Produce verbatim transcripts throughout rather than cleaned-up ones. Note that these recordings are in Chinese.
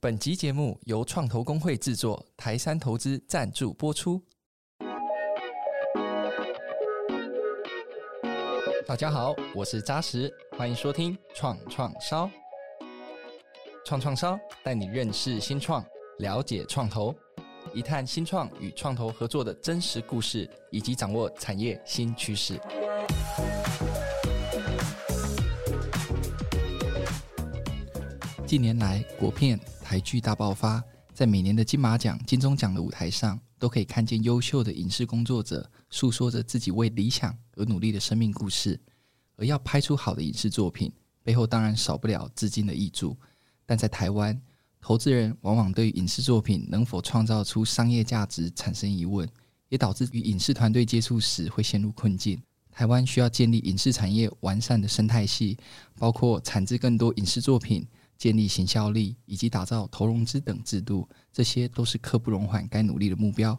本集节目由创投公会制作，台山投资赞助播出。大家好，我是扎实，欢迎收听创创烧。创创烧带你认识新创，了解创投，一探新创与创投合作的真实故事，以及掌握产业新趋势。近年来，国片、台剧大爆发，在每年的金马奖、金钟奖的舞台上，都可以看见优秀的影视工作者诉说着自己为理想而努力的生命故事。而要拍出好的影视作品，背后当然少不了资金的挹注。但在台湾，投资人往往对于影视作品能否创造出商业价值产生疑问，也导致与影视团队接触时会陷入困境。台湾需要建立影视产业完善的生态系，包括产制更多影视作品，建立行销力，以及打造投融资等制度，这些都是刻不容缓该努力的目标。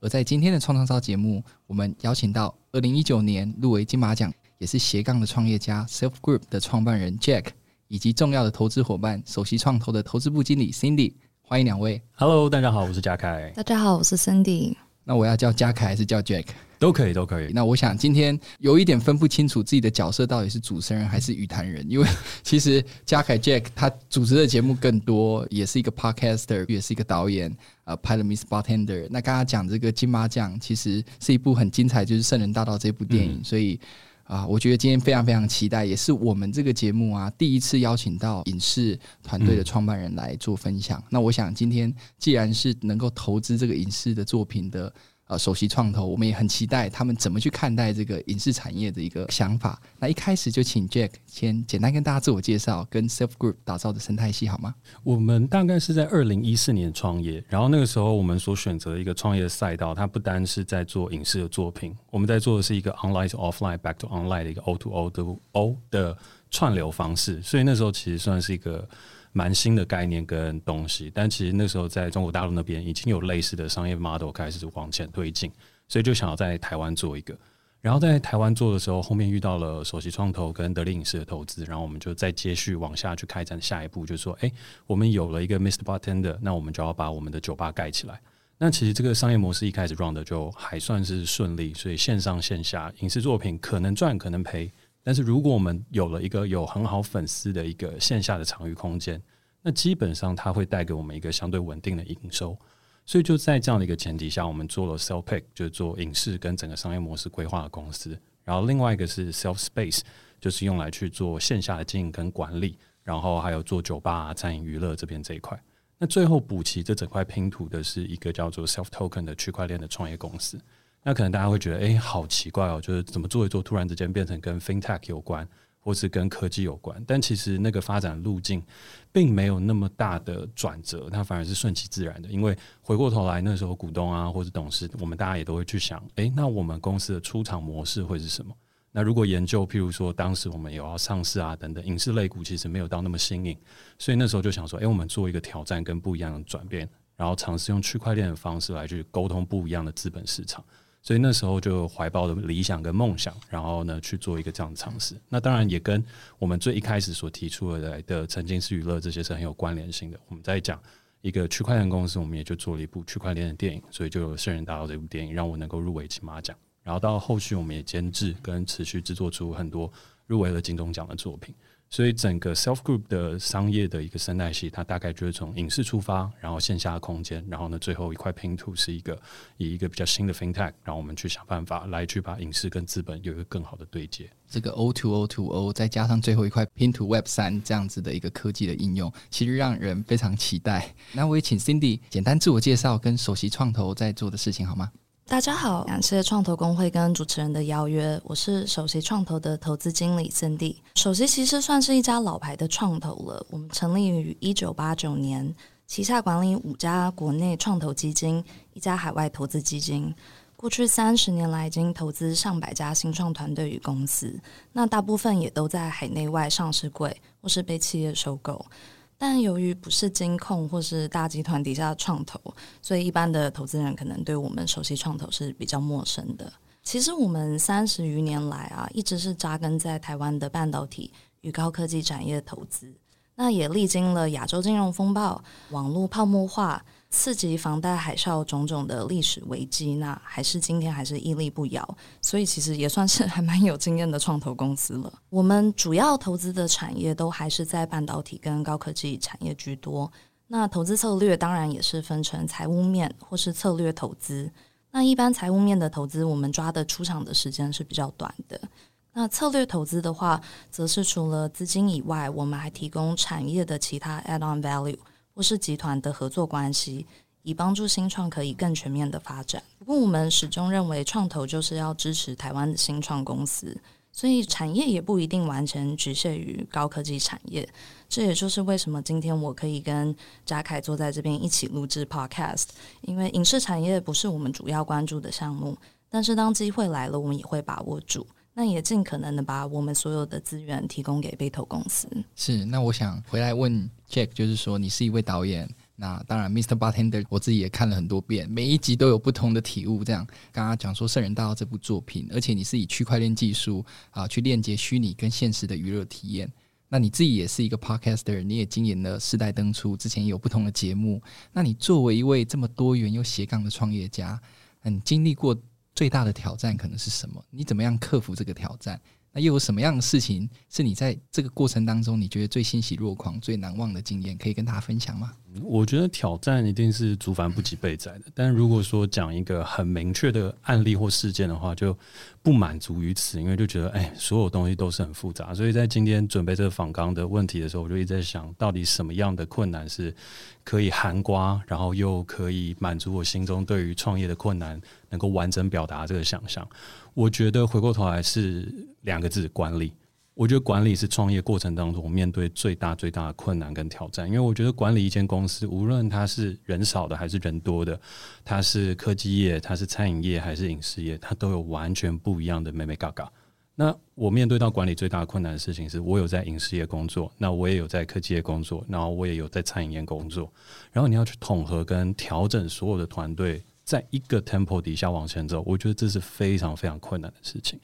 而在今天的创创烧节目，我们邀请到二零一九年入围金马奖，也是斜杠的创业家 Self Group 的创办人 Jack， 以及重要的投资伙伴首席创投的投资部经理 Cindy。 欢迎两位。 Hello， 大家好，我是嘉凯。大家好，我是 Cindy。 那我要叫嘉凯还是叫 Jack？都可以都可以。那我想今天有一点分不清楚自己的角色到底是主持人还是语坛人，因为其实嘉凯 Jack 他主持的节目更多，也是一个 podcaster， 也是一个导演，呃，拍了 Miss Bartender。 那刚刚讲这个金马奖其实是一部很精彩，就是《圣人大盗》这部电影、嗯、所以啊，我觉得今天非常非常期待，也是我们这个节目啊第一次邀请到影视团队的创办人来做分享、嗯、那我想今天既然是能够投资这个影视的作品的呃，首席创投，我们也很期待他们怎么去看待这个影视产业的一个想法。那一开始就请 Jack 先简单跟大家自我介绍，跟 Self Group 打造的生态系好吗？我们大概是在二零一四年创业，然后那个时候我们所选择的一个创业赛道，它不单是在做影视的作品，我们在做的是一个 online to offline back to online 的一个 O to O 的 O 的串流方式，所以那时候其实算是一个蛮新的概念跟东西，但其实那时候在中国大陆那边已经有类似的商业 model 开始往前推进，所以就想要在台湾做一个。然后在台湾做的时候，后面遇到了首席创投跟得力影视的投资，然后我们就再接续往下去开展下一步，就是说哎、欸，我们有了一个 Mister Bartender， 那我们就要把我们的酒吧盖起来。那其实这个商业模式一开始 run 的就还算是顺利，所以线上线下影视作品可能赚可能赔，但是如果我们有了一个有很好粉丝的一个线下的场域空间，那基本上它会带给我们一个相对稳定的营收。所以就在这样的一个前提下，我们做了 Self Pick， 就是做影视跟整个商业模式规划的公司。然后另外一个是 Self Space， 就是用来去做线下的经营跟管理，然后还有做酒吧、啊、餐饮娱乐这边这一块。那最后补齐这整块拼图的是一个叫做 Self Token 的区块链的创业公司。那可能大家会觉得哎、欸，好奇怪哦，就是怎么做一做突然之间变成跟 FinTech 有关或是跟科技有关，但其实那个发展路径并没有那么大的转折，它反而是顺其自然的。因为回过头来那时候股东啊或是董事，我们大家也都会去想哎、欸，那我们公司的出场模式会是什么。那如果研究譬如说当时我们有要上市啊等等，影视类股其实没有到那么新颖，所以那时候就想说哎、欸，我们做一个挑战跟不一样的转变，然后尝试用区块链的方式来去沟通不一样的资本市场。所以那时候就怀抱了理想跟梦想，然后呢去做一个这样的尝试。那当然也跟我们最一开始所提出来的沉浸式娱乐这些是很有关联性的。我们在讲一个区块链公司，我们也就做了一部区块链的电影，所以就有《圣人大盗》这部电影让我能够入围金马奖。然后到后续我们也监制跟持续制作出很多入围了金钟奖的作品。所以整个 Self Group 的商业的一个生态系，它大概就是从影视出发，然后线下的空间，然后呢最后一块拼图是一个以一个比较新的 FinTech， 然后我们去想办法来去把影视跟资本有一个更好的对接。这个 O 二 O 二 O 再加上最后一块拼图 Web 三 这样子的一个科技的应用，其实让人非常期待。那我也请 Cindy 简单自我介绍跟首席创投在做的事情好吗？大家好，感谢创投公会跟主持人的邀约，我是首席创投的投资经理 Cindy。 首席其实算是一家老牌的创投了，我们成立于一九八九年，旗下管理五家国内创投基金，一家海外投资基金，过去三十年来已经投资上百家新创团队与公司，那大部分也都在海内外上市柜或是被企业收购。但由于不是金控或是大集团底下的创投，所以一般的投资人可能对我们首席创投是比较陌生的。其实我们三十余年来啊，一直是扎根在台湾的半导体与高科技产业投资。那也历经了亚洲金融风暴、网络泡沫化、次级房贷海啸种种的历史危机，那还是今天还是屹立不摇，所以其实也算是还蛮有经验的创投公司了。我们主要投资的产业都还是在半导体跟高科技产业居多，那投资策略当然也是分成财务面或是策略投资。那一般财务面的投资，我们抓的出场的时间是比较短的。那策略投资的话，则是除了资金以外，我们还提供产业的其他 add-on value或是集团的合作关系，以帮助新创可以更全面的发展。不过我们始终认为创投就是要支持台湾的新创公司，所以产业也不一定完全局限于高科技产业。这也就是为什么今天我可以跟嘉凯坐在这边一起录制 podcast， 因为影视产业不是我们主要关注的项目，但是当机会来了我们也会把握住，那也尽可能的把我们所有的资源提供给被投公司。是，那我想回来问 Jack， 就是说你是一位导演，那当然 Mister Bartender 我自己也看了很多遍，每一集都有不同的体悟。这样刚刚讲说《圣人大道》这部作品，而且你是以区块链技术、啊、去链接虚拟跟现实的娱乐体验。那你自己也是一个 podcaster， 你也经营了世代登出，之前也有不同的节目。那你作为一位这么多元又斜杠的创业家，你经历过最大的挑战可能是什么？你怎么样克服这个挑战？那又有什么样的事情是你在这个过程当中你觉得最欣喜若狂、最难忘的经验，可以跟大家分享吗？我觉得挑战一定是族繁不及备载的，但如果说讲一个很明确的案例或事件的话，就不满足于此，因为就觉得哎，所有东西都是很复杂。所以在今天准备这个访纲的问题的时候，我就一直在想到底什么样的困难是可以含瓜，然后又可以满足我心中对于创业的困难能够完整表达这个想象。我觉得回过头来是两个字，管理。我觉得管理是创业过程当中我面对最大最大的困难跟挑战，因为我觉得管理一间公司，无论它是人少的还是人多的，它是科技业，它是餐饮业还是饮食业，它都有完全不一样的眉眉角角。那我面对到管理最大的困难的事情是，我有在饮食业工作，那我也有在科技业工作，然后我也有在餐饮业工作，然后你要去统合跟调整所有的团队在一个 tempo 底下往前走，我觉得这是非常非常困难的事情。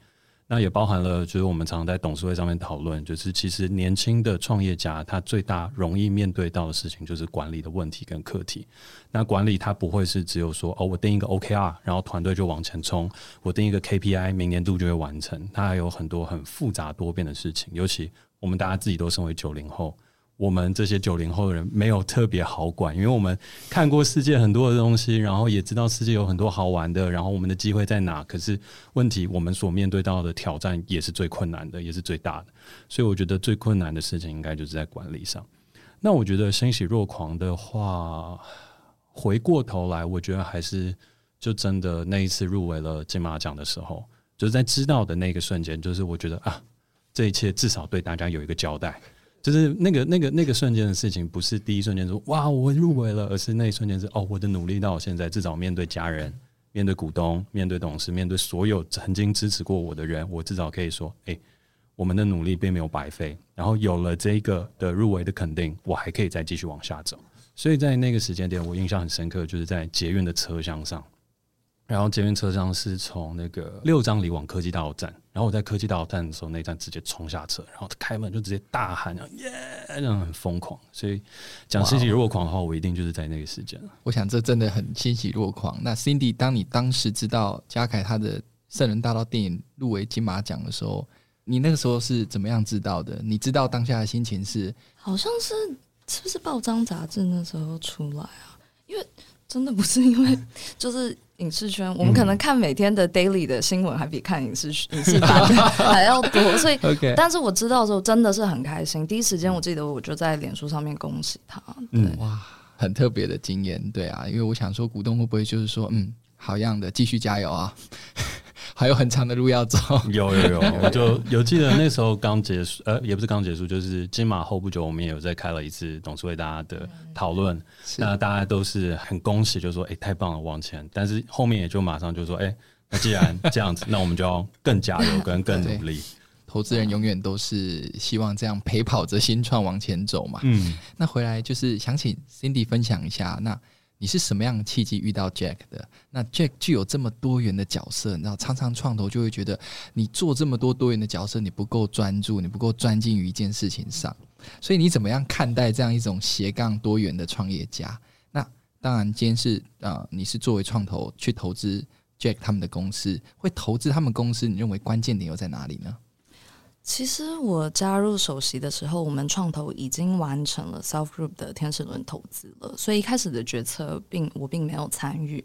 那也包含了就是我们常常在董事会上面讨论，就是其实年轻的创业家他最大容易面对到的事情就是管理的问题跟课题。那管理他不会是只有说哦，我定一个 O K R 然后团队就往前冲，我定一个 K P I 明年度就会完成，它还有很多很复杂多变的事情。尤其我们大家自己都身为九零后，我们这些九零后的人没有特别好管，因为我们看过世界很多的东西，然后也知道世界有很多好玩的，然后我们的机会在哪，可是问题我们所面对到的挑战也是最困难的，也是最大的。所以我觉得最困难的事情应该就是在管理上。那我觉得欣喜若狂的话，回过头来我觉得还是就真的那一次入围了金马奖的时候，就是在知道的那个瞬间，就是我觉得啊，这一切至少对大家有一个交代。就是那个那个那个瞬间的事情，不是第一瞬间说哇我入围了，而是那一瞬间是哦，我的努力到现在，至少面对家人、面对股东、面对董事、面对所有曾经支持过我的人，我至少可以说，哎、欸，我们的努力并没有白费。然后有了这个的入围的肯定，我还可以再继续往下走。所以在那个时间点，我印象很深刻，就是在捷运的车厢上，然后捷运车厢是从那个六张犁往科技大楼站，然后我在科技大楼站的时候，那一站直接冲下车，然后开门就直接大喊，耶，这样很疯狂。所以讲欣喜若狂的话，我一定就是在那个时间。我想这真的很欣喜若狂。那 Cindy， 当你当时知道嘉凯他的《圣人大道》电影入围金马奖的时候，你那个时候是怎么样知道的？你知道当下的心情是？好像是是不是报章杂志那时候出来啊？因为真的不是因为就是。影视圈我们可能看每天的 daily 的新闻还比看影视影视版还要多，所以、okay. 但是我知道的时候真的是很开心，第一时间我记得我就在脸书上面恭喜他。嗯，哇，很特别的经验。对啊，因为我想说股东会不会就是说嗯，好样的，继续加油啊还有很长的路要走。有有有，我就有记得那时候刚结束，呃，也不是刚结束，就是金马后不久，我们也有在开了一次董事会大家的讨论、嗯。那大家都是很恭喜，就说哎、欸、太棒了，往前。但是后面也就马上就说哎、欸，那既然这样子，那我们就要更加油跟更努力。投资人永远都是希望这样陪跑着新创往前走嘛。嗯，那回来就是想请 Cindy 分享一下那。你是什么样的契机遇到 Jack 的？那 Jack 具有这么多元的角色，你知道常常创投就会觉得你做这么多多元的角色，你不够专注，你不够专精于一件事情上。所以你怎么样看待这样一种斜杠多元的创业家？那当然今天是、呃、你是作为创投去投资 Jack 他们的公司，会投资他们公司，你认为关键点又在哪里呢？其实我加入首席的时候，我们创投已经完成了 Self Group 的天使轮投资了，所以一开始的决策并我并没有参与。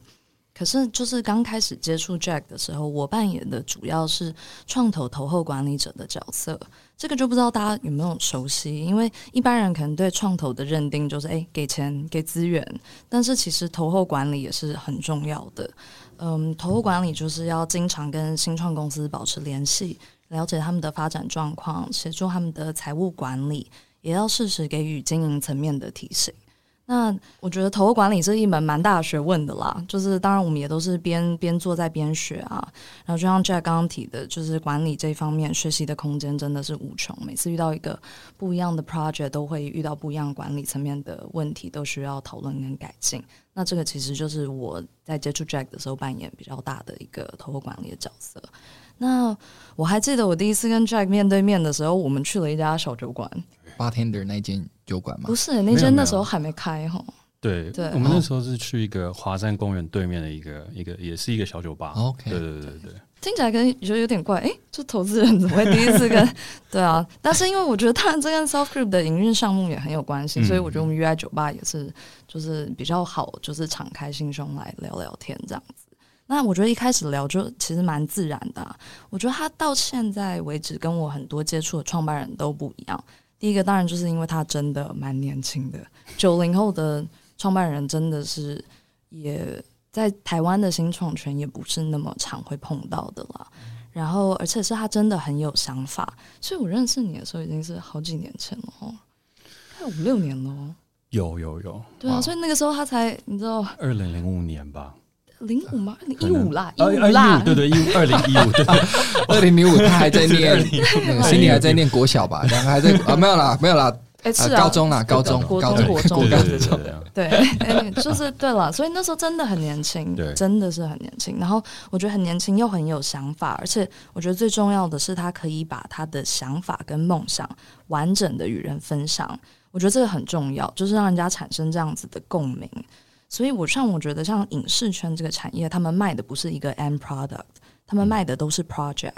可是就是刚开始接触 Jack 的时候，我扮演的主要是创投投后管理者的角色，这个就不知道大家有没有熟悉，因为一般人可能对创投的认定就是哎，给钱给资源，但是其实投后管理也是很重要的。嗯，投后管理就是要经常跟新创公司保持联系，了解他们的发展状况，协助他们的财务管理，也要适时给予经营层面的提醒。那我觉得投后管理是一门蛮大的学问的啦，就是当然我们也都是边边做在边学啊，然后就像 Jack 刚刚提的，就是管理这方面学习的空间真的是无穷，每次遇到一个不一样的 project 都会遇到不一样管理层面的问题，都需要讨论跟改进。那这个其实就是我在接触 Jack 的时候扮演比较大的一个投后管理的角色。那我还记得我第一次跟 Jack 面对面的时候，我们去了一家小酒馆 Bartender 那间酒馆吗？不是，那间那时候还没开哈。对，我们那时候是去一个华山公园对面的一个一个，也是一个小酒吧。OK， 对对对 对, 對，听起来可能觉得有点怪，哎、欸，就投资人怎么会第一次跟？对啊，但是因为我觉得当然这跟 Self Group 的营运项目也很有关系、嗯，所以我觉得我们约在酒吧也是就是比较好，就是敞开心胸来聊聊天这样子。那我觉得一开始聊就其实蛮自然的、啊、我觉得他到现在为止跟我很多接触的创办人都不一样。第一个当然就是因为他真的蛮年轻的，九零后的创办人真的是也在台湾的新创圈也不是那么常会碰到的啦，然后而且是他真的很有想法，所以我认识你的时候已经是好几年前了、哦、大概五六年了、哦、有有有，对啊，所以那个时候他才你知道二零零五年吧，零五吗？零一五啦，一五啦，对对，二零一五，对，二零零五，他还在念Cindy还在念国小吧？两个还在啊，没有啦，没有啦，哎，是高中啦，高中，高中，国中，对，哎，就是对了，所以那时候真的很年轻，真的是很年轻。然后我觉得很年轻又很有想法，而且我觉得最重要的是，他可以把他的想法跟梦想完整的与人分享。我觉得这个很重要，就是让人家产生这样子的共鸣。所以我像我觉得像影视圈这个产业，他们卖的不是一个 end product， 他们卖的都是 project。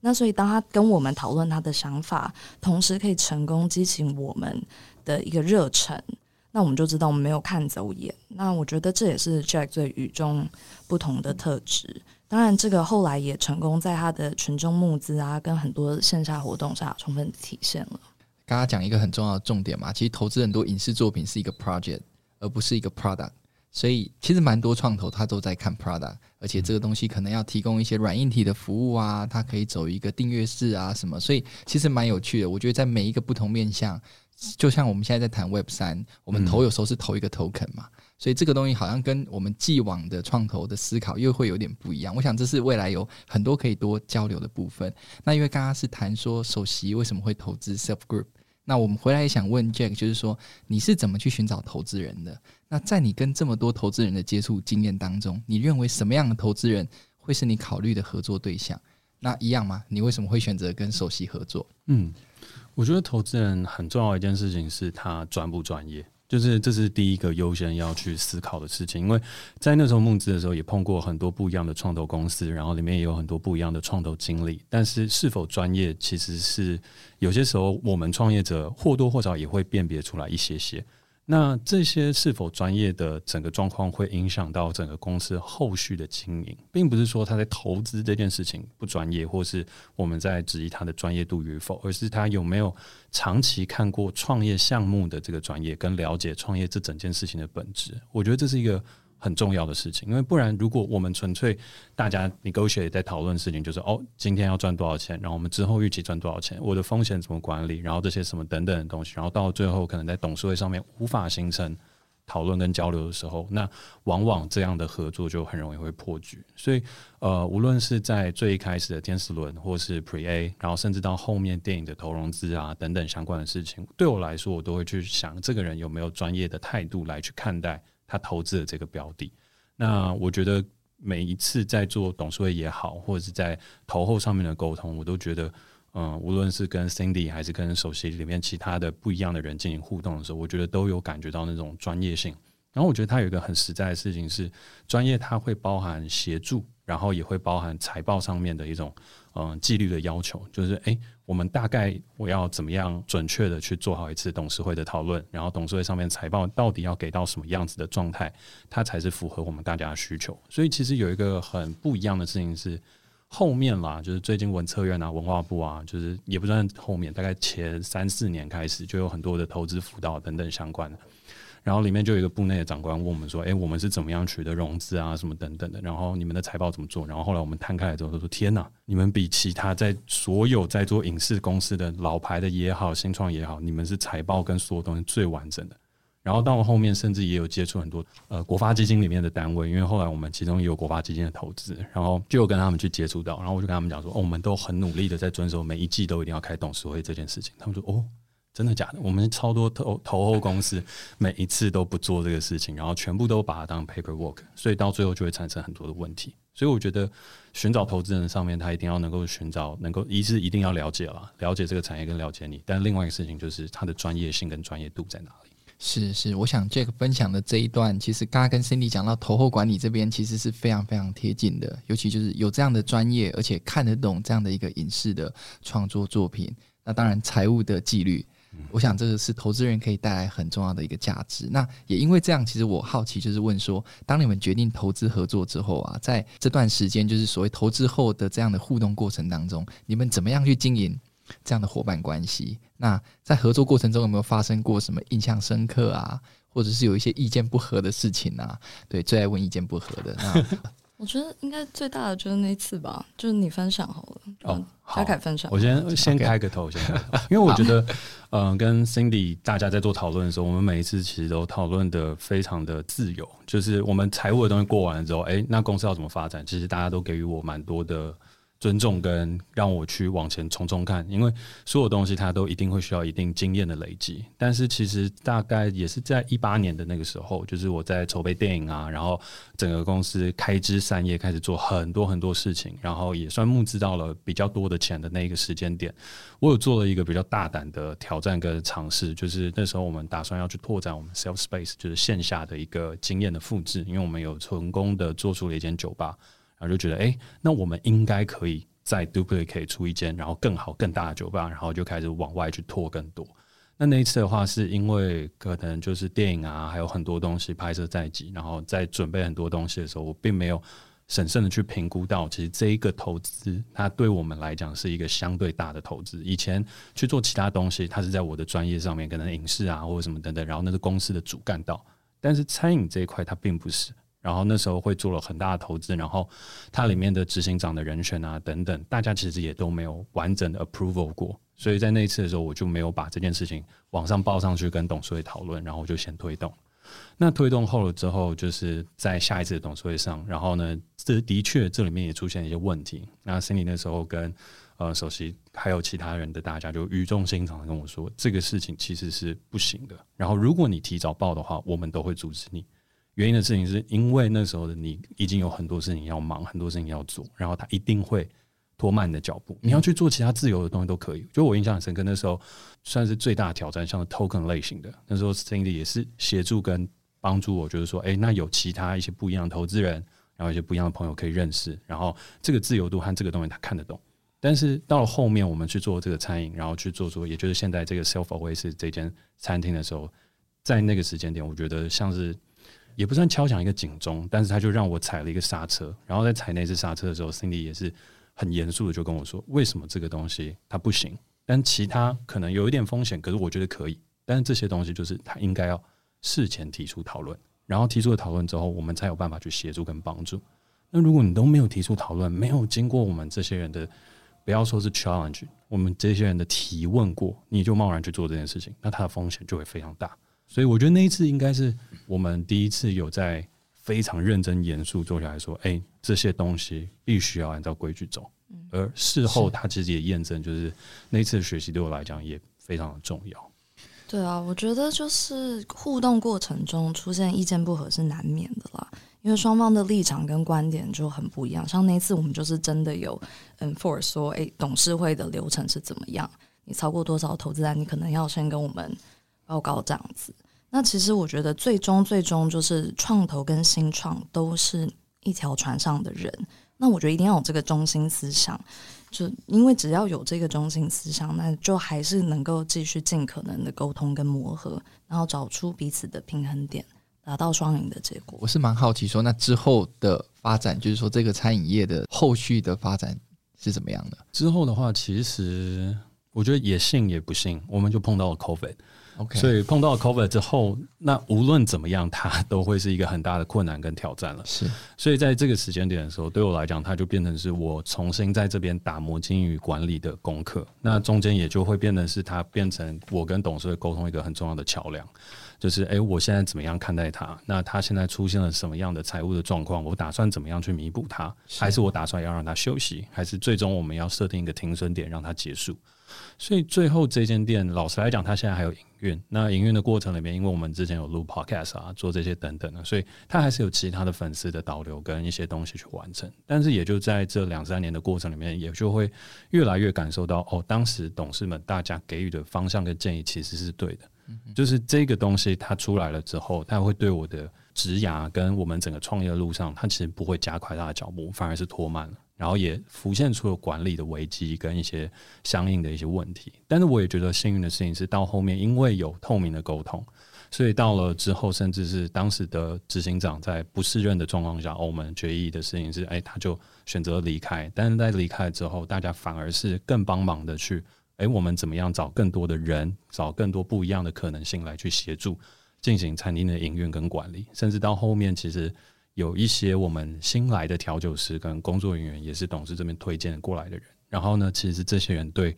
那所以当他跟我们讨论他的想法，同时可以成功激起我们的一个热忱，那我们就知道我们没有看走眼。那我觉得这也是 Jack 最与众不同的特质。当然这个后来也成功在他的群众募资啊跟很多线下活动上充分体现了。刚刚讲一个很重要的重点嘛，其实投资很多影视作品是一个 project 而不是一个 product，所以其实蛮多创投他都在看 product， 而且这个东西可能要提供一些软硬体的服务啊，它可以走一个订阅制啊什么，所以其实蛮有趣的。我觉得在每一个不同面向，就像我们现在在谈 Web 三， 我们投有时候是投一个 token 嘛、嗯、所以这个东西好像跟我们既往的创投的思考又会有点不一样。我想这是未来有很多可以多交流的部分。那因为刚刚是谈说首席为什么会投资 Self Group，那我们回来也想问 Jack， 就是说你是怎么去寻找投资人的？那在你跟这么多投资人的接触经验当中，你认为什么样的投资人会是你考虑的合作对象？那一样吗？你为什么会选择跟首席合作？嗯，我觉得投资人很重要的一件事情是他专不专业，就是这是第一个优先要去思考的事情。因为在那时候募资的时候也碰过很多不一样的创投公司，然后里面也有很多不一样的创投经历，但是是否专业其实是有些时候我们创业者或多或少也会辨别出来一些些。那这些是否专业的整个状况会影响到整个公司后续的经营，并不是说他在投资这件事情不专业，或是我们在质疑他的专业度与否，而是他有没有长期看过创业项目的这个专业，跟了解创业这整件事情的本质。我觉得这是一个很重要的事情。因为不然如果我们纯粹大家 negotiate 在讨论事情，就是哦今天要赚多少钱，然后我们之后预期赚多少钱，我的风险怎么管理，然后这些什么等等的东西，然后到最后可能在董事会上面无法形成讨论跟交流的时候，那往往这样的合作就很容易会破局。所以呃，无论是在最一开始的天使轮，或是 Pre-A， 然后甚至到后面电影的投融资啊等等相关的事情，对我来说我都会去想这个人有没有专业的态度来去看待他投资的这个标的。那我觉得每一次在做董事会也好，或者是在投后上面的沟通，我都觉得嗯，无论是跟 Cindy 还是跟首席里面其他的不一样的人进行互动的时候，我觉得都有感觉到那种专业性。然后我觉得它有一个很实在的事情是，专业它会包含协助，然后也会包含财报上面的一种嗯纪律的要求，就是哎，我们大概我要怎么样准确的去做好一次董事会的讨论，然后董事会上面财报到底要给到什么样子的状态，它才是符合我们大家的需求。所以其实有一个很不一样的事情是。后面啦，就是最近文策院啊、文化部啊，就是也不算后面，大概前三四年开始就有很多的投资辅导等等相关的。然后里面就有一个部内的长官问我们说：“哎、欸，我们是怎么样取得融资啊，什么等等的？然后你们的财报怎么做？”然后后来我们摊开来之后，都说：“天哪，你们比其他在所有在做影视公司的老牌的也好、新创也好，你们是财报跟所有东西最完整的。”然后到后面甚至也有接触很多呃国发基金里面的单位，因为后来我们其中也有国发基金的投资，然后就有跟他们去接触到，然后我就跟他们讲说，哦，我们都很努力的在遵守每一季都一定要开董事会这件事情。他们说，哦，真的假的？我们超多投投后公司每一次都不做这个事情，然后全部都把它当 paperwork， 所以到最后就会产生很多的问题。所以我觉得寻找投资人上面，他一定要能够寻找能够一是一定要了解啦，了解这个产业跟了解你，但另外一个事情就是他的专业性跟专业度在哪里。是是，我想 Jack 分享的这一段，其实刚刚跟 Cindy 讲到投后管理这边，其实是非常非常贴近的，尤其就是有这样的专业，而且看得懂这样的一个影视的创作作品，那当然财务的纪律，我想这个是投资人可以带来很重要的一个价值。那也因为这样，其实我好奇就是问说，当你们决定投资合作之后啊，在这段时间就是所谓投资后的这样的互动过程当中，你们怎么样去经营这样的伙伴关系？那在合作过程中有没有发生过什么印象深刻啊，或者是有一些意见不合的事情啊？对，最爱问意见不合的。那我觉得应该最大的就是那次吧，就是你分享好了。哦，好，Jack分享。我先先开个头， okay. 先开个头，因为我觉得嗯、呃，跟 Cindy 大家在做讨论的时候，我们每一次其实都讨论的非常的自由，就是我们财务的东西过完了之后，哎、欸，那公司要怎么发展？其实大家都给予我蛮多的尊重跟让我去往前冲冲看，因为所有东西它都一定会需要一定经验的累积。但是其实大概也是在一八年的那个时候，就是我在筹备电影啊，然后整个公司开枝散叶，开始做很多很多事情，然后也算募资到了比较多的钱的那个时间点，我有做了一个比较大胆的挑战跟尝试，就是那时候我们打算要去拓展我们 Self Space， 就是线下的一个经验的复制，因为我们有成功的做出了一间酒吧，然后就觉得，哎、欸，那我们应该可以再 duplicate 出一间，然后更好更大的酒吧，然后就开始往外去拓更多。那那一次的话，是因为可能就是电影啊，还有很多东西拍摄在即，然后在准备很多东西的时候，我并没有审慎的去评估到，其实这一个投资，它对我们来讲是一个相对大的投资。以前去做其他东西，它是在我的专业上面，可能影视啊或者什么等等，然后那是公司的主干道，但是餐饮这一块它并不是。然后那时候会做了很大的投资，然后它里面的执行长的人选啊等等，大家其实也都没有完整的 approval 过，所以在那一次的时候我就没有把这件事情往上报上去跟董事会讨论，然后我就先推动。那推动后了之后，就是在下一次的董事会上，然后呢，这的确这里面也出现一些问题。那 Cindy 那时候跟呃首席还有其他人的大家就语重心长的跟我说，这个事情其实是不行的，然后如果你提早报的话，我们都会阻止你。原因的事情是因为那时候的你已经有很多事情要忙，很多事情要做，然后他一定会拖慢你的脚步，你要去做其他自由的东西都可以。就我印象很深刻，那时候算是最大的挑战，像 token 类型的，那时候 Cindy 也是协助跟帮助我，就是说哎、欸，那有其他一些不一样的投资人，然后一些不一样的朋友可以认识，然后这个自由度和这个东西他看得懂。但是到了后面我们去做这个餐饮，然后去做做也就是现在这个 Self Away 是这间餐厅的时候，在那个时间点我觉得像是也不算敲响一个警钟，但是他就让我踩了一个刹车。然后在踩那次刹车的时候 Cindy 也是很严肃的就跟我说，为什么这个东西它不行，但其他可能有一点风险，可是我觉得可以，但是这些东西就是他应该要事前提出讨论，然后提出了讨论之后我们才有办法去协助跟帮助。那如果你都没有提出讨论，没有经过我们这些人的，不要说是 challenge， 我们这些人的提问过，你就贸然去做这件事情，那它的风险就会非常大。所以我觉得那一次应该是我们第一次有在非常认真严肃做下来说，哎、欸，这些东西必须要按照规矩走。而事后他其实也验证，就是那一次学习对我来讲也非常的重要。对啊，我觉得就是互动过程中出现意见不合是难免的啦，因为双方的立场跟观点就很不一样。像那次我们就是真的有 enforce 说，哎，董事会的流程是怎么样，你超过多少投资案你可能要先跟我们报告这样子。那其实我觉得最终最终就是创投跟新创都是一条船上的人，那我觉得一定要有这个中心思想，就因为只要有这个中心思想，那就还是能够继续尽可能的沟通跟磨合，然后找出彼此的平衡点，达到双赢的结果。我是蛮好奇说，那之后的发展，就是说这个餐饮业的后续的发展是怎么样的？之后的话，其实我觉得也信也不信，我们就碰到了 COVID。Okay. 所以碰到 COVID 之后，那无论怎么样它都会是一个很大的困难跟挑战了。是，所以在这个时间点的时候，对我来讲它就变成是我重新在这边打磨经营管理的功课，那中间也就会变成是它变成我跟董事会沟通一个很重要的桥梁，就是哎、欸，我现在怎么样看待它，那它现在出现了什么样的财务的状况，我打算怎么样去弥补它，还是我打算要让它休息，还是最终我们要设定一个停损点让它结束。所以最后这间店老实来讲它现在还有营运，那营运的过程里面，因为我们之前有录 podcast 啊，做这些等等的，所以它还是有其他的粉丝的导流跟一些东西去完成，但是也就在这两三年的过程里面，也就会越来越感受到哦，当时董事们大家给予的方向跟建议其实是对的，就是这个东西它出来了之后，它会对我的职涯跟我们整个创业的路上，它其实不会加快它的脚步，反而是拖慢了，然后也浮现出了管理的危机跟一些相应的一些问题。但是我也觉得幸运的事情是，到后面因为有透明的沟通，所以到了之后，甚至是当时的执行长在不适任的状况下，我们决议的事情是，哎，他就选择离开。但是在离开之后，大家反而是更帮忙的去，哎，我们怎么样找更多的人，找更多不一样的可能性来去协助进行餐厅的营运跟管理，甚至到后面其实。有一些我们新来的调酒师跟工作人员也是董事这边推荐过来的人，然后呢其实这些人对、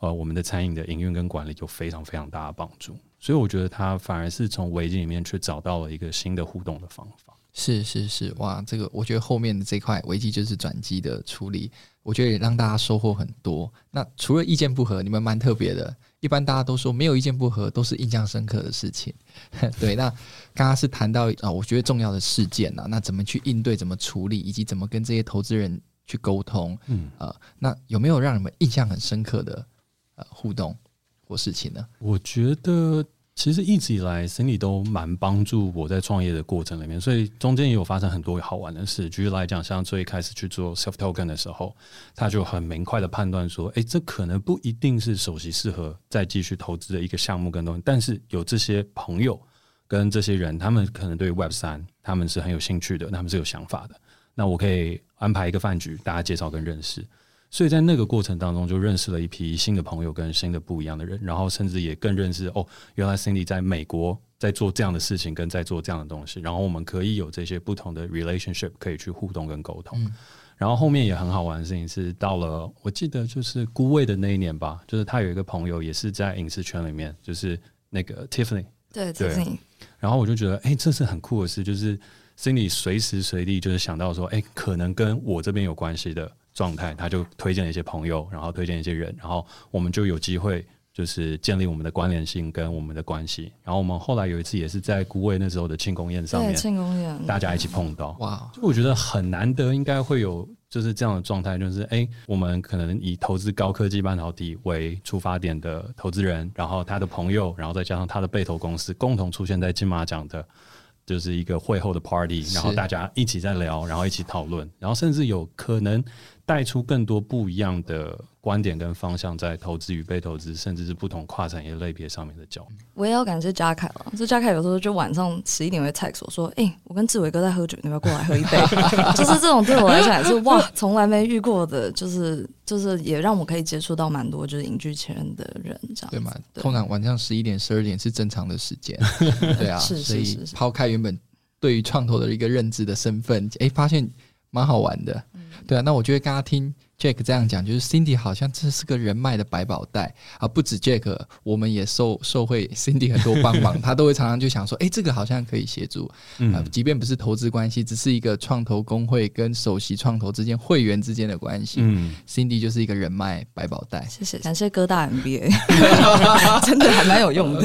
呃、我们的餐饮的营运跟管理有非常非常大的帮助，所以我觉得他反而是从危机里面去找到了一个新的互动的方法。是是是，哇，这个我觉得后面的这块危机就是转机的处理，我觉得也让大家收获很多。那除了意见不合，你们蛮特别的，一般大家都说没有意见不合都是印象深刻的事情对，那刚刚是谈到、哦、我觉得重要的事件、啊、那怎么去应对，怎么处理，以及怎么跟这些投资人去沟通、嗯呃、那有没有让你们印象很深刻的、呃、互动或事情呢？我觉得其实一直以来 Cindy 都蛮帮助我在创业的过程里面，所以中间也有发生很多好玩的事。举例来讲，像最开始去做 Self Token 的时候，他就很明快的判断说，哎，这可能不一定是首席适合再继续投资的一个项目跟东西，但是有这些朋友跟这些人，他们可能对 Web 三 他们是很有兴趣的，他们是有想法的，那我可以安排一个饭局，大家介绍跟认识。所以在那个过程当中就认识了一批新的朋友跟新的不一样的人，然后甚至也更认识哦，原来 Cindy 在美国在做这样的事情跟在做这样的东西，然后我们可以有这些不同的 relationship 可以去互动跟沟通、嗯、然后后面也很好玩的事情是，到了我记得就是孤味的那一年吧，就是他有一个朋友也是在影视圈里面，就是那个 Tiffany， 对， 对 Tiffany， 然后我就觉得哎，这是很酷的事，就是 Cindy 随时随地就是想到说哎，可能跟我这边有关系的状态，他就推荐了一些朋友，然后推荐一些人，然后我们就有机会就是建立我们的关联性跟我们的关系。然后我们后来有一次也是在孤味那时候的庆功宴上面，庆功宴大家一起碰到，哇！就我觉得很难得，应该会有就是这样的状态，就是哎、欸，我们可能以投资高科技半导体为出发点的投资人，然后他的朋友，然后再加上他的被投公司，共同出现在金马奖的。就是一个会后的 party， 然后大家一起在聊，然后一起讨论，然后甚至有可能带出更多不一样的观点跟方向，在投资与被投资，甚至是不同跨产业类别上面的交流。我也要感谢嘉凯了，就嘉凯有时候就晚上十一点会 text 我说：“哎、欸，我跟志伟哥在喝酒，你要不要过来喝一杯？”就是这种对我来讲也是哇，从来没遇过的，就是就是也让我可以接触到蛮多就是影剧圈的人这样，对嘛？通常晚上十一点、十二点是正常的时间，对啊，是是是是，所以抛开原本对于创投的一个认知的身份，哎、欸，发现蛮好玩的，对啊。那我觉得刚刚听 Jack 这样讲，就是 Cindy 好像这是个人脉的百宝袋啊！不止 Jack， 我们也受受惠 Cindy 很多帮忙，他都会常常就想说，哎、欸，这个好像可以协助、嗯啊、即便不是投资关系，只是一个创投公会跟首席创投之间会员之间的关系、嗯、Cindy 就是一个人脉百宝袋。谢谢，感谢哥大 M B A 真的还蛮有用的。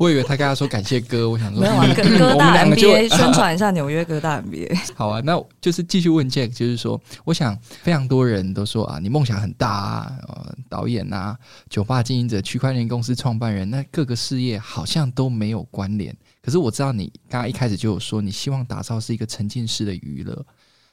我以为他跟他说感谢哥，我想说没有啊，嗯、哥大 M B A 宣传一下纽约哥大 M B A 好啊，那就是继续问 Jack， 就是说我想非常多人都说啊，你梦想很大啊、呃，导演啊，酒吧经营者，区块链公司创办人，那各个事业好像都没有关联。可是我知道你刚刚一开始就有说，你希望打造是一个沉浸式的娱乐，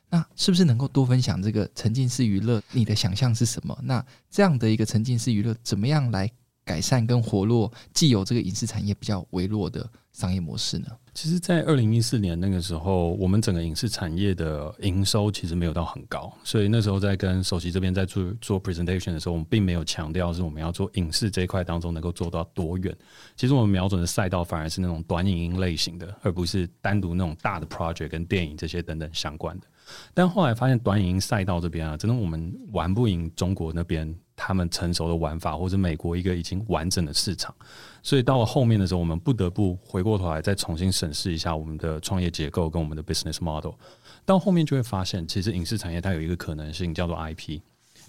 那是不是能够多分享这个沉浸式娱乐？你的想象是什么？那这样的一个沉浸式娱乐，怎么样来改善跟活络既有这个影视产业比较微弱的商业模式呢？其实在二零一四年那个时候，我们整个影视产业的营收其实没有到很高，所以那时候在跟首席这边在 做, 做 presentation 的时候，我们并没有强调是我们要做影视这一块当中能够做到多远。其实我们瞄准的赛道反而是那种短影音类型的，而不是单独那种大的 project 跟电影这些等等相关的。但后来发现短影音赛道这边啊，真的我们玩不赢中国那边他们成熟的玩法，或者美国一个已经完整的市场，所以到了后面的时候，我们不得不回过头来再重新审视一下我们的创业结构跟我们的 business model。 到后面就会发现，其实影视产业它有一个可能性叫做 I P，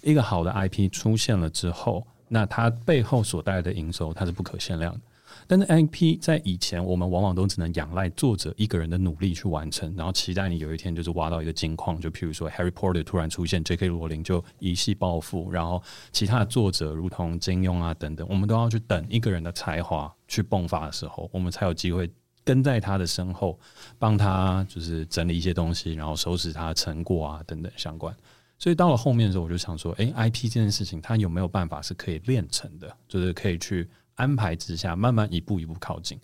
一个好的 I P 出现了之后，那它背后所带来的营收它是不可限量的，但是 I P 在以前我们往往都只能仰赖作者一个人的努力去完成，然后期待你有一天就是挖到一个金矿，就譬如说 Harry Potter 突然出现， J K 罗琳就一夕暴富，然后其他的作者如同金庸啊等等，我们都要去等一个人的才华去迸发的时候，我们才有机会跟在他的身后，帮他就是整理一些东西，然后收拾他的成果啊等等相关。所以到了后面的时候，我就想说，哎、欸、I P 这件事情它有没有办法是可以练成的，就是可以去安排之下慢慢一步一步靠近。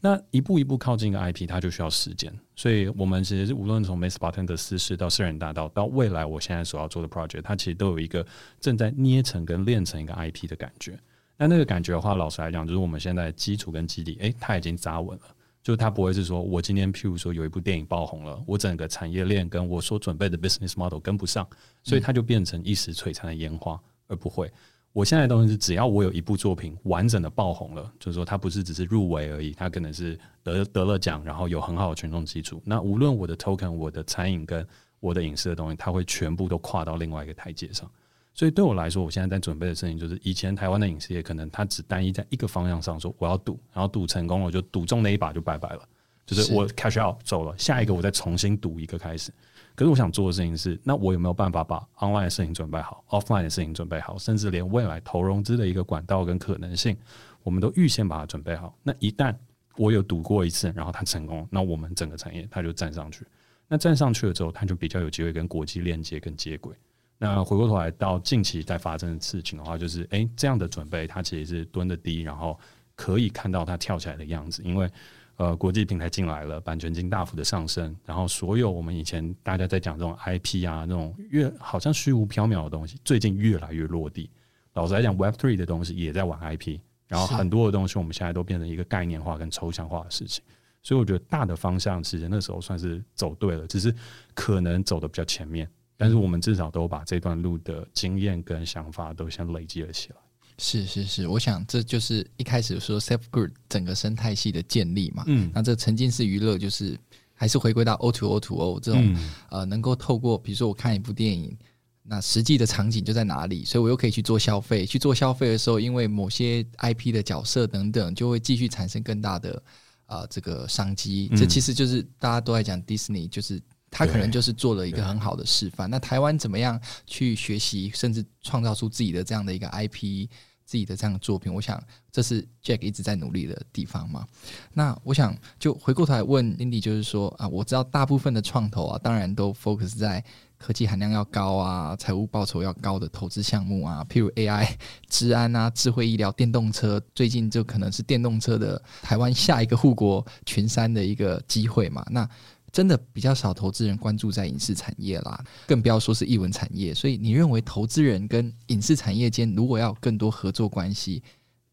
那一步一步靠近一个 I P 它就需要时间，所以我们其实无论从 Miss Bartender 私事到私人大道到未来我现在所要做的 project， 它其实都有一个正在捏成跟练成一个 I P 的感觉。那那个感觉的话，老实来讲，就是我们现在的基础跟基底、欸、它已经扎稳了，就它不会是说我今天譬如说有一部电影爆红了，我整个产业链跟我所准备的 business model 跟不上，所以它就变成一时璀璨的烟花，而不会。我现在的东西是，只要我有一部作品完整的爆红了，就是说它不是只是入围而已，它可能是 得, 得了奖，然后有很好的群众基础，那无论我的 token 我的餐饮跟我的影视的东西，它会全部都跨到另外一个台阶上。所以对我来说，我现在在准备的事情就是，以前台湾的影视业可能它只单一在一个方向上，说我要赌，然后赌成功了就赌中那一把就拜拜了，就是我 cash out 走了，下一个我再重新赌一个开始。可是我想做的事情是，那我有没有办法把 online 的事情准备好， offline 的事情准备好，甚至连未来投融资的一个管道跟可能性，我们都预先把它准备好。那一旦我有赌过一次，然后它成功，那我们整个产业它就站上去，那站上去了之后，它就比较有机会跟国际链接跟接轨。那回过头来到近期在发生的事情的话，就是哎、欸，这样的准备它其实是蹲得低，然后可以看到它跳起来的样子。因为呃，国际平台进来了，版权金大幅的上升，然后所有我们以前大家在讲这种 I P 啊，那种越好像虚无缥缈的东西，最近越来越落地。老实来讲 Web 三 的东西也在玩 I P， 然后很多的东西我们现在都变成一个概念化跟抽象化的事情。所以我觉得大的方向其实那时候算是走对了，只是可能走得比较前面，但是我们至少都把这段路的经验跟想法都先累积了起来。是是是，我想这就是一开始说 Self Group 整个生态系的建立嘛。嗯，那这沉浸式娱乐就是还是回归到 O 二 O 二 O 这种、嗯、呃，能够透过比如说我看一部电影，那实际的场景就在哪里，所以我又可以去做消费。去做消费的时候，因为某些 I P 的角色等等，就会继续产生更大的呃这个商机。这其实就是大家都在讲 Disney， 就是他可能就是做了一个很好的示范。那台湾怎么样去学习，甚至创造出自己的这样的一个 I P？自己的这样的作品，我想这是 Jack 一直在努力的地方嘛。那我想就回过头来问 Cindy， 就是说啊，我知道大部分的创投啊，当然都 focus 在科技含量要高啊，财务报酬要高的投资项目啊，譬如 A I、 治安啊，智慧医疗，电动车，最近就可能是电动车的台湾下一个护国群山的一个机会嘛。那真的比较少投资人关注在影视产业啦，更不要说是艺文产业。所以你认为投资人跟影视产业间如果要有更多合作关系，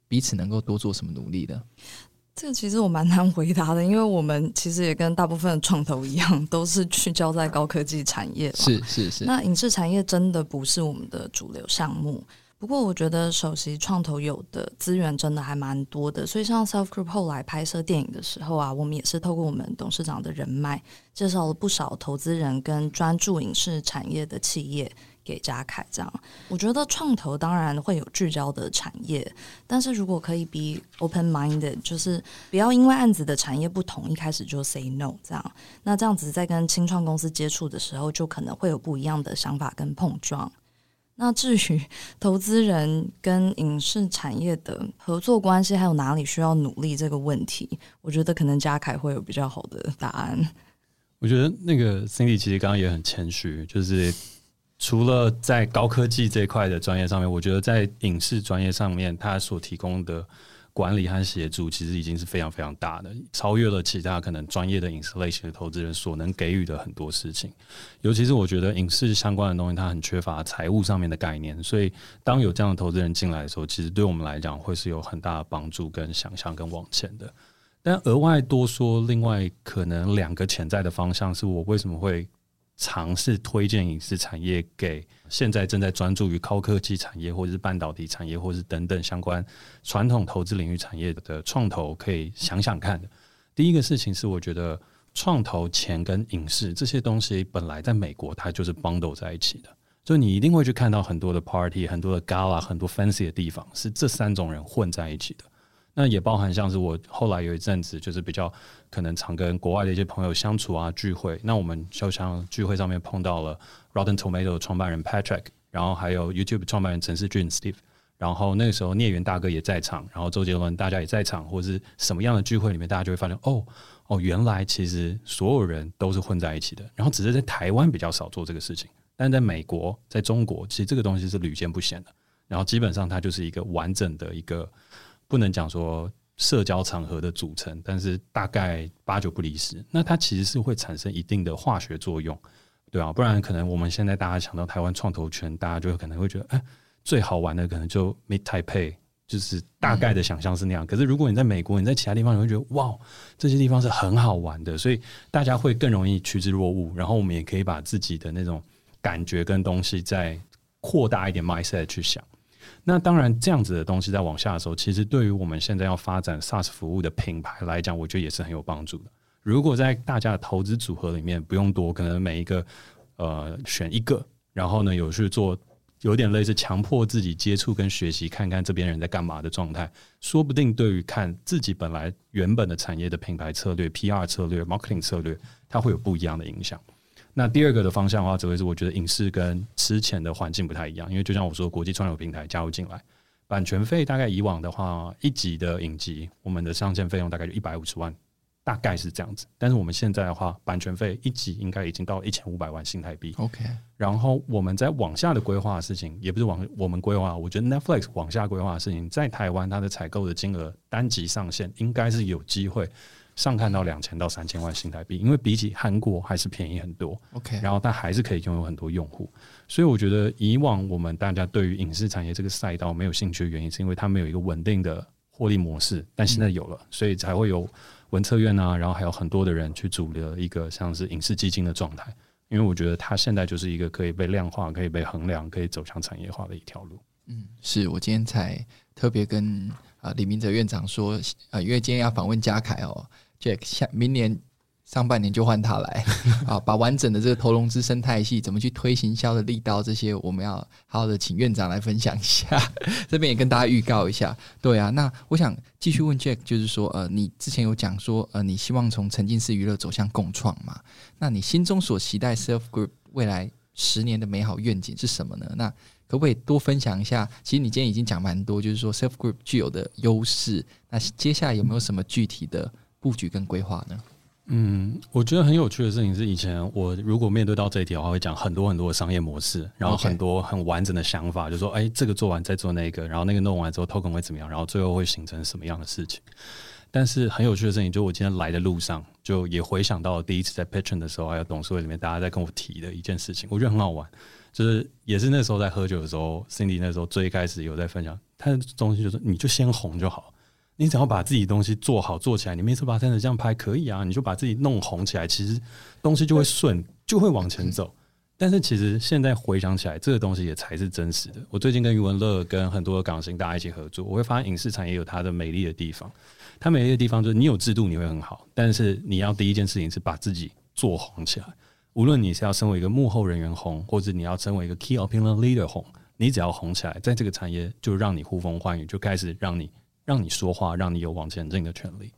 彼此能够多做什么努力的？这个其实我蛮难回答的，因为我们其实也跟大部分的创投一样，都是聚焦在高科技产业。是是是。那影视产业真的不是我们的主流项目，不过我觉得首席创投有的资源真的还蛮多的，所以像 Self Group 后来拍摄电影的时候啊，我们也是透过我们董事长的人脉，介绍了不少投资人跟专注影视产业的企业给家凯。这样我觉得创投当然会有聚焦的产业，但是如果可以 be open minded， 就是不要因为案子的产业不同一开始就 say no， 这样那这样子在跟新创公司接触的时候就可能会有不一样的想法跟碰撞。那至于投资人跟影视产业的合作关系还有哪里需要努力这个问题，我觉得可能家凯会有比较好的答案。我觉得那个 Cindy 其实刚刚也很谦虚，就是除了在高科技这块的专业上面，我觉得在影视专业上面它所提供的管理和协助其实已经是非常非常大的，超越了其他可能专业的影视类型的投资人所能给予的很多事情。尤其是我觉得影视相关的东西它很缺乏财务上面的概念，所以当有这样的投资人进来的时候，其实对我们来讲会是有很大的帮助跟想象跟往前的。但额外多说另外可能两个潜在的方向，是我为什么会尝试推荐影视产业给现在正在专注于高科技产业或者是半导体产业或者是等等相关传统投资领域产业的创投可以想想看的。第一个事情是我觉得创投钱跟影视这些东西本来在美国它就是 bundle 在一起的，所以你一定会去看到很多的 party， 很多的 gala， 很多 fancy 的地方是这三种人混在一起的。那也包含像是我后来有一阵子就是比较可能常跟国外的一些朋友相处啊聚会，那我们就像聚会上面碰到了 Rotten Tomato 创办人 Patrick， 然后还有 YouTube 创办人陈世俊 Steve， 然后那个时候聂元大哥也在场，然后周杰伦大家也在场，或是什么样的聚会里面大家就会发现哦哦，原来其实所有人都是混在一起的，然后只是在台湾比较少做这个事情，但在美国在中国其实这个东西是屡见不鲜的，然后基本上它就是一个完整的一个不能讲说社交场合的组成，但是大概八九不离十。那它其实是会产生一定的化学作用，对啊，不然可能我们现在大家想到台湾创投圈，大家就可能会觉得，哎，最好玩的可能就 M I T Taipei， 就是大概的想象是那样。嗯、可是如果你在美国，你在其他地方，你会觉得哇，这些地方是很好玩的，所以大家会更容易趋之若鹜。然后我们也可以把自己的那种感觉跟东西再扩大一点 mindset 去想。那当然这样子的东西在往下的时候，其实对于我们现在要发展 SaaS 服务的品牌来讲，我觉得也是很有帮助的。如果在大家的投资组合里面不用多，可能每一个呃选一个，然后呢有去做有点类似强迫自己接触跟学习，看看这边人在干嘛的状态，说不定对于看自己本来原本的产业的品牌策略 P R 策略 Marketing 策略，它会有不一样的影响。那第二个的方向的话，只会是我觉得影视跟之前的环境不太一样，因为就像我说，国际串流平台加入进来，版权费大概以往的话，一集的影集，我们的上线费用大概就一百五十万，大概是这样子。但是我们现在的话，版权费一集应该已经到一千五百万新台币。OK， 然后我们在往下的规划的事情，也不是往我们规划，我觉得 Netflix 往下规划的事情，在台湾它的采购的金额单集上限应该是有机会上看到两千到三千万新台币，因为比起韩国还是便宜很多。OK， 然后它还是可以拥有很多用户，所以我觉得以往我们大家对于影视产业这个赛道没有兴趣的原因，是因为它没有一个稳定的获利模式，但现在有了，嗯、所以才会有文策院啊，然后还有很多的人去组了一个像是影视基金的状态，因为我觉得它现在就是一个可以被量化、可以被衡量、可以走向产业化的一条路。嗯，是我今天才特别跟啊、呃、李明哲院长说，呃，因为今天要访问家凯哦。Jack 下明年上半年就换他来啊，把完整的这个投融资生态系怎么去推行销的力道，这些我们要好好的请院长来分享一下。这边也跟大家预告一下，对啊，那我想继续问 Jack， 就是说，呃，你之前有讲说，呃，你希望从沉浸式娱乐走向共创嘛？那你心中所期待 Self Group 未来十年的美好愿景是什么呢？那可不可以多分享一下？其实你今天已经讲蛮多，就是说 Self Group 具有的优势，那接下来有没有什么具体的布局跟规划呢？嗯，我觉得很有趣的事情是，以前我如果面对到这一题的话，会讲很多很多的商业模式，然后很多很完整的想法， okay. 就说哎、欸，这个做完再做那个，然后那个弄完之后 token 会怎么样，然后最后会形成什么样的事情。但是很有趣的事情，就我今天来的路上，就也回想到第一次在 Patreon 的时候，还有董事会里面大家在跟我提的一件事情，我觉得很好玩，就是也是那时候在喝酒的时候 ，Cindy 那时候最开始有在分享，他的东西就是你就先红就好。你只要把自己东西做好做起来，你每次把三十这样拍可以啊，你就把自己弄红起来，其实东西就会顺，就会往前走。但是其实现在回想起来，这个东西也才是真实的。我最近跟余文乐跟很多的港星大家一起合作，我会发现影视产业有它的美丽的地方。它美丽的地方就是你有制度你会很好，但是你要第一件事情是把自己做红起来。无论你是要身为一个幕后人员红，或者你要身为一个 key opinion leader 红，你只要红起来，在这个产业就让你呼风唤雨，就开始让你让你说话，让你有往前进的权利。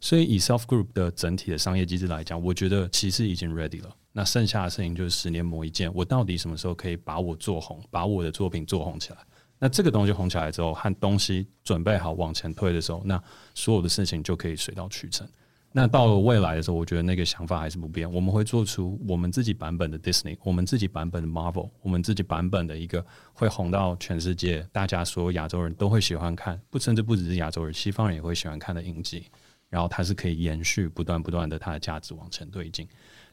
所以以 Self Group 的整体的商业机制来讲，我觉得其实已经 ready 了。那剩下的事情就是十年磨一剑，我到底什么时候可以把我做红，把我的作品做红起来？那这个东西红起来之后，和东西准备好往前推的时候，那所有的事情就可以水到渠成。那到了未来的时候，我觉得那个想法还是不变，我们会做出我们自己版本的 Disney， 我们自己版本的 Marvel， 我们自己版本的一个会红到全世界，大家所有亚洲人都会喜欢看，不甚至不只是亚洲人，西方人也会喜欢看的影集。然后它是可以延续不断不断的它的价值往前推进。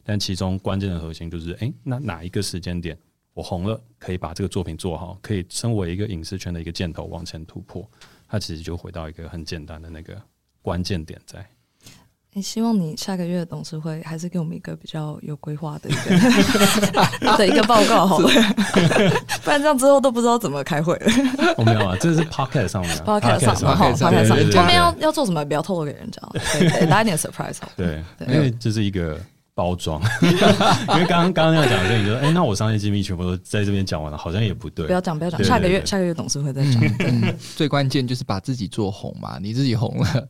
但其中关键的核心就是，哎，那哪一个时间点我红了，可以把这个作品做好，可以身为一个影视圈的一个箭头往前突破，它其实就回到一个很简单的那个关键点在。欸、希望你下个月的董事会还是给我们一个比较有规划的一个的一个报告好了，不然这样之后都不知道怎么开会了。我、哦、没有啊，这是 podcast 上面、啊、podcast 上面 podcast 上面，后面要要做什么不要透露给人家，对对，来一点 surprise 好了。对，因为这是一个包装，因为刚刚刚要讲的你说，哎、欸，那我商业机密全部都在这边讲完了，好像也不对。不要讲，不要讲，下个月下个月董事会再讲、嗯。最关键就是把自己做红嘛，你自己红了。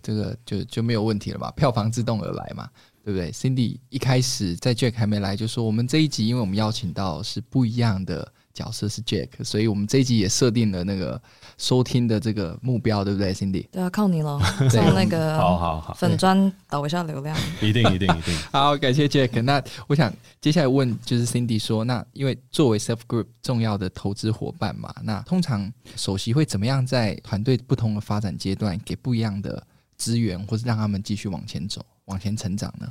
这个 就, 就没有问题了嘛，票房自动而来嘛，对不对？ Cindy 一开始在 Jack 还没来就说，我们这一集因为我们邀请到是不一样的角色是 Jack， 所以我们这一集也设定了那个收听的这个目标，对不对 Cindy？ 对啊，靠你咯，从那个好好好粉专导一下流量，一定一定一定。好，感谢 Jack。那我想接下来问就是 Cindy 说，那因为作为 Self Group 重要的投资伙伴嘛，那通常首席会怎么样在团队不同的发展阶段给不一样的资源，或是让他们继续往前走往前成长呢？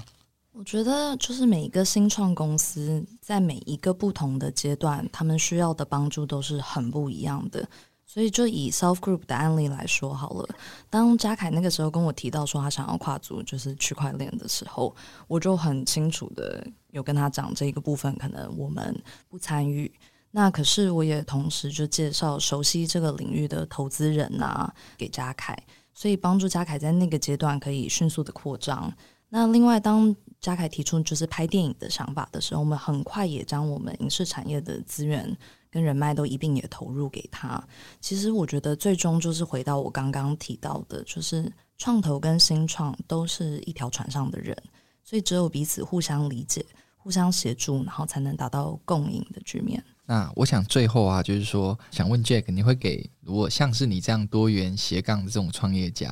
我觉得就是每一个新创公司在每一个不同的阶段，他们需要的帮助都是很不一样的。所以就以 Self Group 的案例来说好了，当嘉凯那个时候跟我提到说他想要跨足就是区块链的时候，我就很清楚的有跟他讲这个部分可能我们不参与，那可是我也同时就介绍熟悉这个领域的投资人啊给嘉凯，所以帮助嘉凯在那个阶段可以迅速的扩张。那另外当嘉凯提出就是拍电影的想法的时候，我们很快也将我们影视产业的资源跟人脉都一并也投入给他。其实我觉得最终就是回到我刚刚提到的，就是创投跟新创都是一条船上的人，所以只有彼此互相理解互相协助，然后才能达到共赢的局面。那我想最后啊，就是说想问 Jack， 你会给如果像是你这样多元斜杠的这种创业家、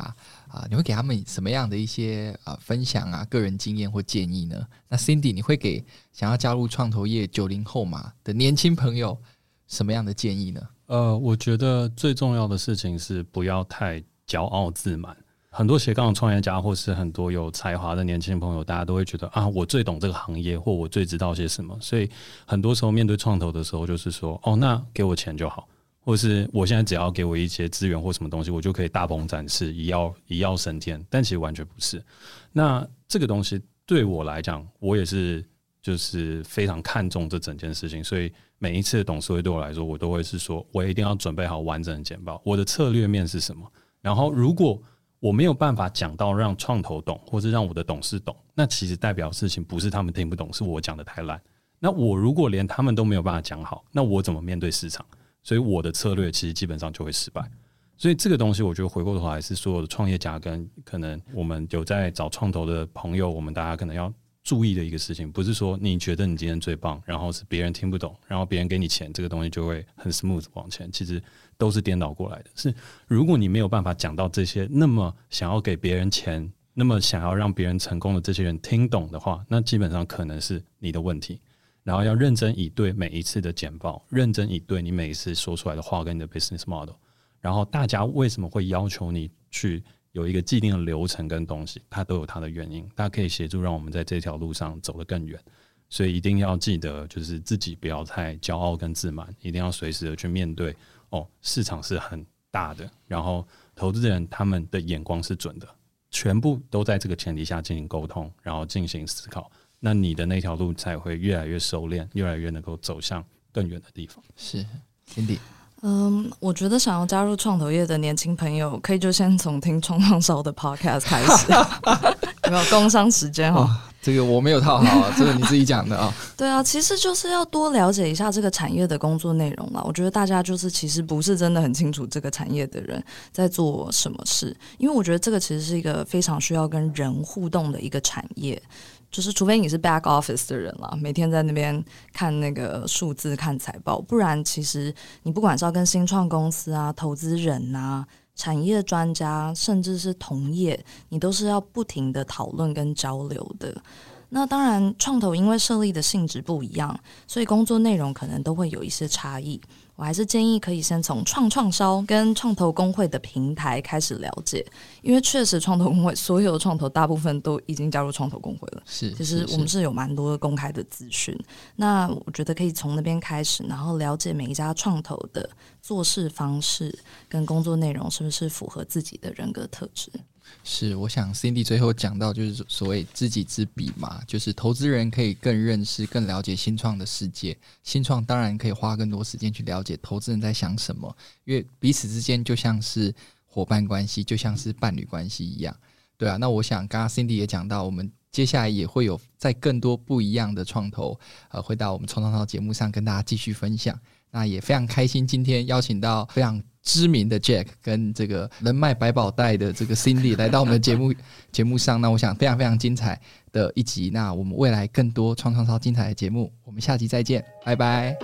呃、你会给他们什么样的一些、呃、分享啊个人经验或建议呢？那 Cindy 你会给想要加入创投业九零后嘛的年轻朋友什么样的建议呢？呃，我觉得最重要的事情是不要太骄傲自满。很多斜杠创业家或是很多有才华的年轻朋友，大家都会觉得啊，我最懂这个行业，或我最知道些什么。所以很多时候面对创投的时候，就是说哦，那给我钱就好，或是我现在只要给我一些资源或什么东西，我就可以大鹏展翅，一跃一跃升天。但其实完全不是。那这个东西对我来讲，我也是就是非常看重这整件事情，所以每一次的董事会对我来说，我都会是说我一定要准备好完整的简报，我的策略面是什么，然后如果我没有办法讲到让创投懂，或是让我的董事懂，那其实代表事情不是他们听不懂，是我讲的太烂。那我如果连他们都没有办法讲好，那我怎么面对市场？所以我的策略其实基本上就会失败。所以这个东西我觉得回过头来是所有的创业家跟可能我们有在找创投的朋友，我们大家可能要注意的一个事情，不是说你觉得你今天最棒，然后是别人听不懂，然后别人给你钱，这个东西就会很 smooth 往前，其实都是颠倒过来的。是如果你没有办法讲到这些那么想要给别人钱，那么想要让别人成功的这些人听懂的话，那基本上可能是你的问题。然后要认真以对每一次的简报，认真以对你每一次说出来的话跟你的 business model。 然后大家为什么会要求你去有一个既定的流程跟东西，它都有它的原因，它可以协助让我们在这条路上走得更远。所以一定要记得就是自己不要太骄傲跟自满，一定要随时的去面对哦，市场是很大的，然后投资人他们的眼光是准的，全部都在这个前提下进行沟通，然后进行思考，那你的那条路才会越来越收敛，越来越能够走向更远的地方。是 Cindy，嗯，我觉得想要加入创投业的年轻朋友，可以就先从听创创烧的 podcast 开始。有没有工商时间哦？这个我没有套好啊，这个你自己讲的啊。对啊，其实就是要多了解一下这个产业的工作内容啦。我觉得大家就是其实不是真的很清楚这个产业的人在做什么事，因为我觉得这个其实是一个非常需要跟人互动的一个产业。就是除非你是 back office 的人啦，每天在那边看那个数字看财报，不然其实你不管是要跟新创公司啊、投资人啊、产业专家，甚至是同业，你都是要不停的讨论跟交流的。那当然创投因为设立的性质不一样，所以工作内容可能都会有一些差异。我还是建议可以先从创创烧跟创投工会的平台开始了解，因为确实创投工会所有的创投大部分都已经加入创投工会了，是，其实我们是有蛮多公开的资讯，那我觉得可以从那边开始，然后了解每一家创投的做事方式跟工作内容是不是符合自己的人格特质。是，我想 Cindy 最后讲到就是所谓知己知彼嘛，就是投资人可以更认识更了解新创的世界，新创当然可以花更多时间去了解投资人在想什么，因为彼此之间就像是伙伴关系，就像是伴侣关系一样。对啊，那我想刚刚 Cindy 也讲到，我们接下来也会有在更多不一样的创投、呃、回到我们创创烧节目上跟大家继续分享。那也非常开心今天邀请到非常知名的 Jack 跟这个人脉百宝袋的这个 Cindy 来到我们的节目节目上，那我想非常非常精彩的一集，那我们未来更多创创烧精彩的节目，我们下集再见，拜拜。